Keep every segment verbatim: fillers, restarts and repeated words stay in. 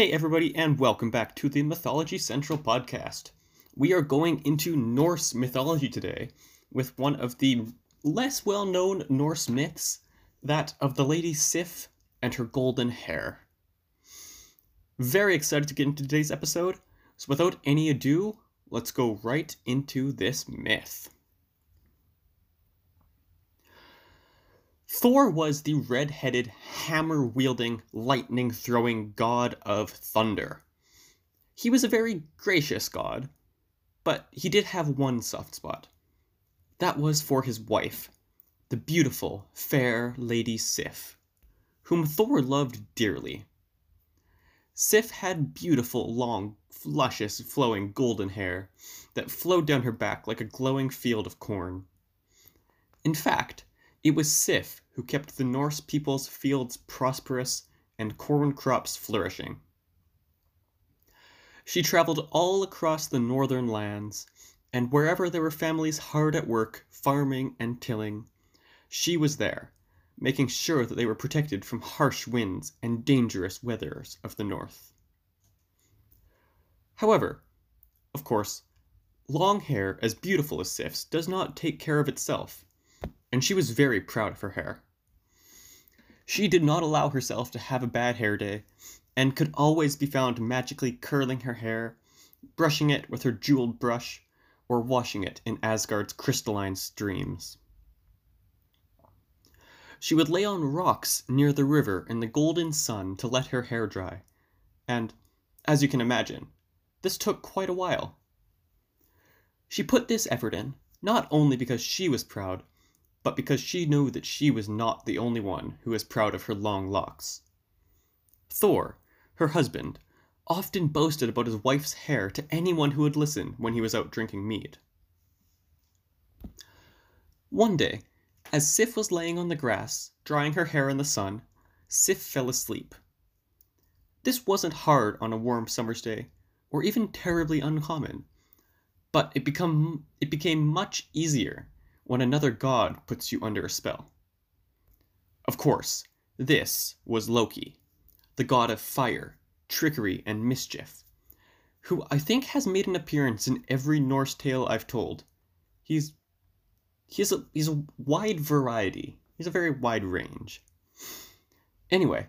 Hey everybody, and welcome back to the Mythology Central podcast. We are going into Norse mythology today with one of the less well-known Norse myths, that of the lady Sif and her golden hair. Very excited to get into today's episode, so without any ado, let's go right into this myth. Thor was the red-headed, hammer-wielding, lightning-throwing god of thunder. He was a very gracious god, but he did have one soft spot. That was for his wife, the beautiful, fair lady Sif, whom Thor loved dearly. Sif had beautiful, long, luscious, flowing golden hair that flowed down her back like a glowing field of corn. In fact, it was Sif who kept the Norse people's fields prosperous and corn crops flourishing. She traveled all across the northern lands, and wherever there were families hard at work, farming and tilling, she was there, making sure that they were protected from harsh winds and dangerous weathers of the north. However, of course, long hair as beautiful as Sif's does not take care of itself, and she was very proud of her hair. She did not allow herself to have a bad hair day, and could always be found magically curling her hair, brushing it with her jeweled brush, or washing it in Asgard's crystalline streams. She would lay on rocks near the river in the golden sun to let her hair dry, and, as you can imagine, this took quite a while. She put this effort in, not only because she was proud, but because she knew that she was not the only one who was proud of her long locks. Thor, her husband, often boasted about his wife's hair to anyone who would listen when he was out drinking mead. One day, as Sif was laying on the grass, drying her hair in the sun, Sif fell asleep. This wasn't hard on a warm summer's day, or even terribly uncommon, but it become, it became much easier when another god puts you under a spell. Of course, this was Loki, the god of fire, trickery, and mischief, who I think has made an appearance in every Norse tale I've told. He's he's a, he's a wide variety. He's a very wide range. Anyway,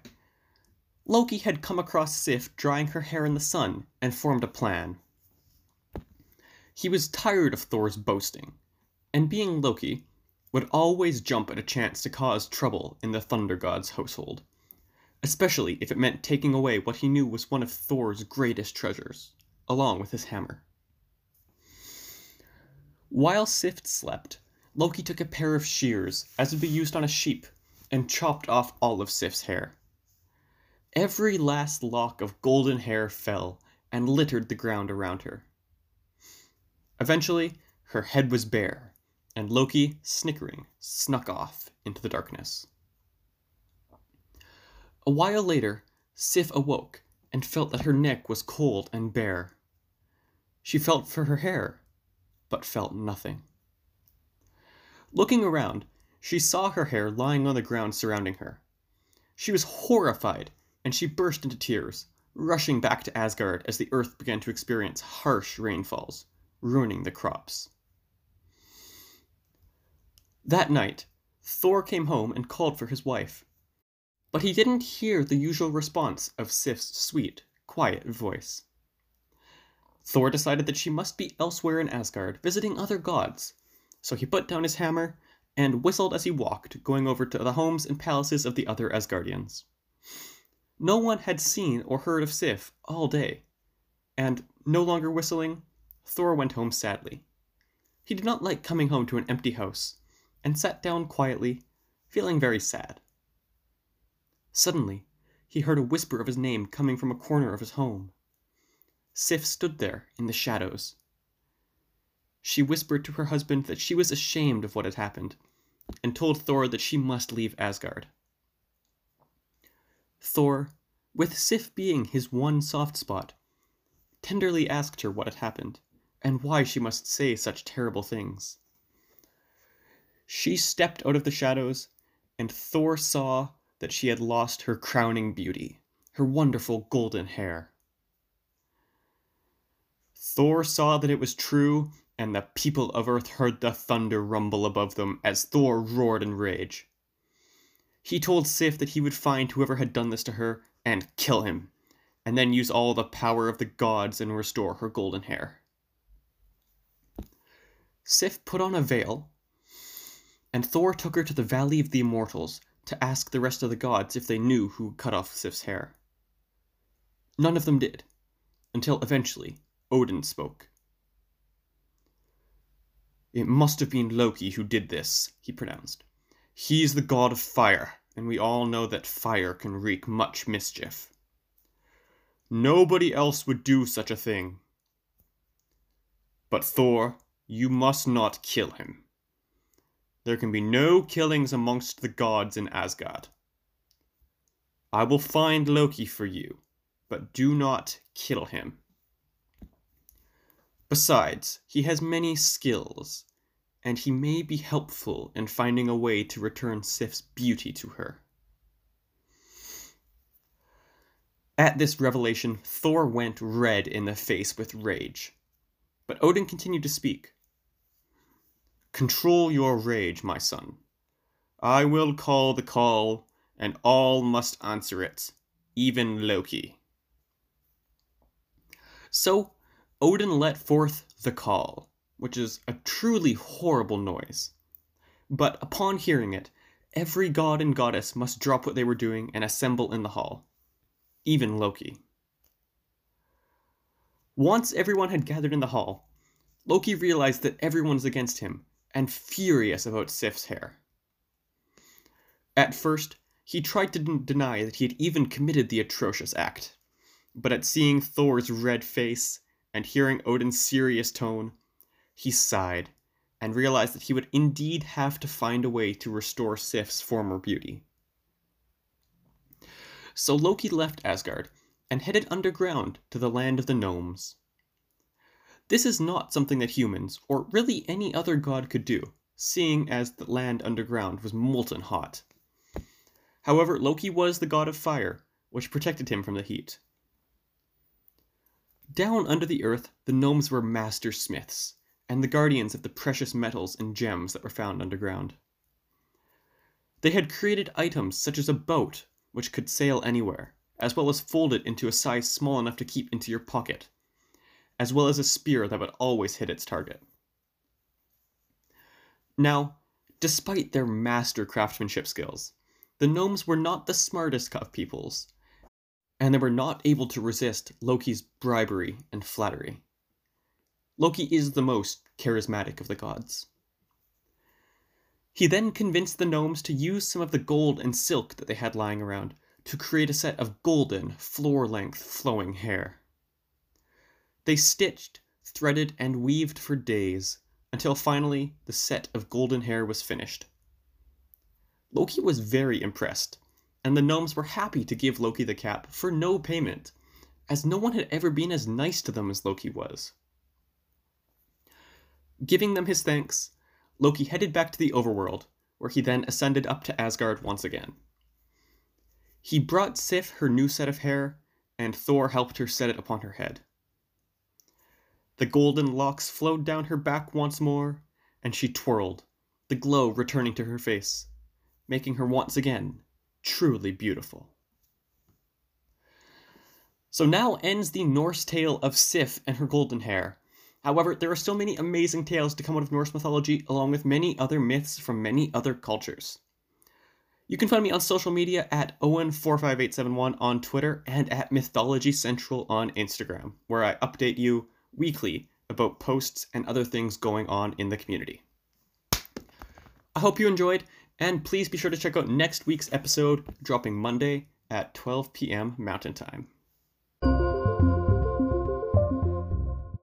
Loki had come across Sif drying her hair in the sun and formed a plan. He was tired of Thor's boasting, and being Loki, would always jump at a chance to cause trouble in the Thunder God's household, especially if it meant taking away what he knew was one of Thor's greatest treasures, along with his hammer. While Sif slept, Loki took a pair of shears, as would be used on a sheep, and chopped off all of Sif's hair. Every last lock of golden hair fell and littered the ground around her. Eventually, her head was bare, and Loki, snickering, snuck off into the darkness. A while later, Sif awoke and felt that her neck was cold and bare. She felt for her hair, but felt nothing. Looking around, she saw her hair lying on the ground surrounding her. She was horrified, and she burst into tears, rushing back to Asgard as the earth began to experience harsh rainfalls, ruining the crops. That night, Thor came home and called for his wife, but he didn't hear the usual response of Sif's sweet, quiet voice. Thor decided that she must be elsewhere in Asgard, visiting other gods, so he put down his hammer and whistled as he walked, going over to the homes and palaces of the other Asgardians. No one had seen or heard of Sif all day, and, no longer whistling, Thor went home sadly. He did not like coming home to an empty house, and sat down quietly, feeling very sad. Suddenly, he heard a whisper of his name coming from a corner of his home. Sif stood there in the shadows. She whispered to her husband that she was ashamed of what had happened, and told Thor that she must leave Asgard. Thor, with Sif being his one soft spot, tenderly asked her what had happened, and why she must say such terrible things. She stepped out of the shadows, and Thor saw that she had lost her crowning beauty, her her wonderful golden hair. Thor saw that it was true, and the people of Earth heard the thunder rumble above them as Thor roared in rage. He told Sif that he would find whoever had done this to her and kill him, and then use all the power of the gods and restore her golden hair. Sif put on a veil, and Thor took her to the Valley of the Immortals to ask the rest of the gods if they knew who cut off Sif's hair. None of them did, until eventually Odin spoke. "It must have been Loki who did this," he pronounced. "He's the god of fire, and we all know that fire can wreak much mischief. Nobody else would do such a thing. But Thor, you must not kill him. There can be no killings amongst the gods in Asgard. I will find Loki for you, but do not kill him. Besides, he has many skills, and he may be helpful in finding a way to return Sif's beauty to her." At this revelation, Thor went red in the face with rage, but Odin continued to speak. "Control your rage, my son. I will call the call, and all must answer it, even Loki." So Odin let forth the call, which is a truly horrible noise. But upon hearing it, every god and goddess must drop what they were doing and assemble in the hall, even Loki. Once everyone had gathered in the hall, Loki realized that everyone's against him, and furious about Sif's hair. At first, he tried to d- deny that he had even committed the atrocious act, but at seeing Thor's red face and hearing Odin's serious tone, he sighed, and realized that he would indeed have to find a way to restore Sif's former beauty. So Loki left Asgard, and headed underground to the land of the gnomes. This is not something that humans, or really any other god, could do, seeing as the land underground was molten hot. However, Loki was the god of fire, which protected him from the heat. Down under the earth, the gnomes were master smiths, and the guardians of the precious metals and gems that were found underground. They had created items such as a boat, which could sail anywhere, as well as fold it into a size small enough to keep into your pocket, as well as a spear that would always hit its target. Now, despite their master craftsmanship skills, the gnomes were not the smartest of peoples, and they were not able to resist Loki's bribery and flattery. Loki is the most charismatic of the gods. He then convinced the gnomes to use some of the gold and silk that they had lying around to create a set of golden, floor-length, flowing hair. They stitched, threaded, and weaved for days, until finally the set of golden hair was finished. Loki was very impressed, and the gnomes were happy to give Loki the cap for no payment, as no one had ever been as nice to them as Loki was. Giving them his thanks, Loki headed back to the overworld, where he then ascended up to Asgard once again. He brought Sif her new set of hair, and Thor helped her set it upon her head. The golden locks flowed down her back once more, and she twirled, the glow returning to her face, making her once again truly beautiful. So now ends the Norse tale of Sif and her golden hair. However, there are still many amazing tales to come out of Norse mythology, along with many other myths from many other cultures. You can find me on social media at Owen four five eight seven one on Twitter and at Mythology Central on Instagram, where I update you weekly about posts and other things going on in the community. I hope you enjoyed, and please be sure to check out next week's episode, dropping Monday at twelve p.m. Mountain Time.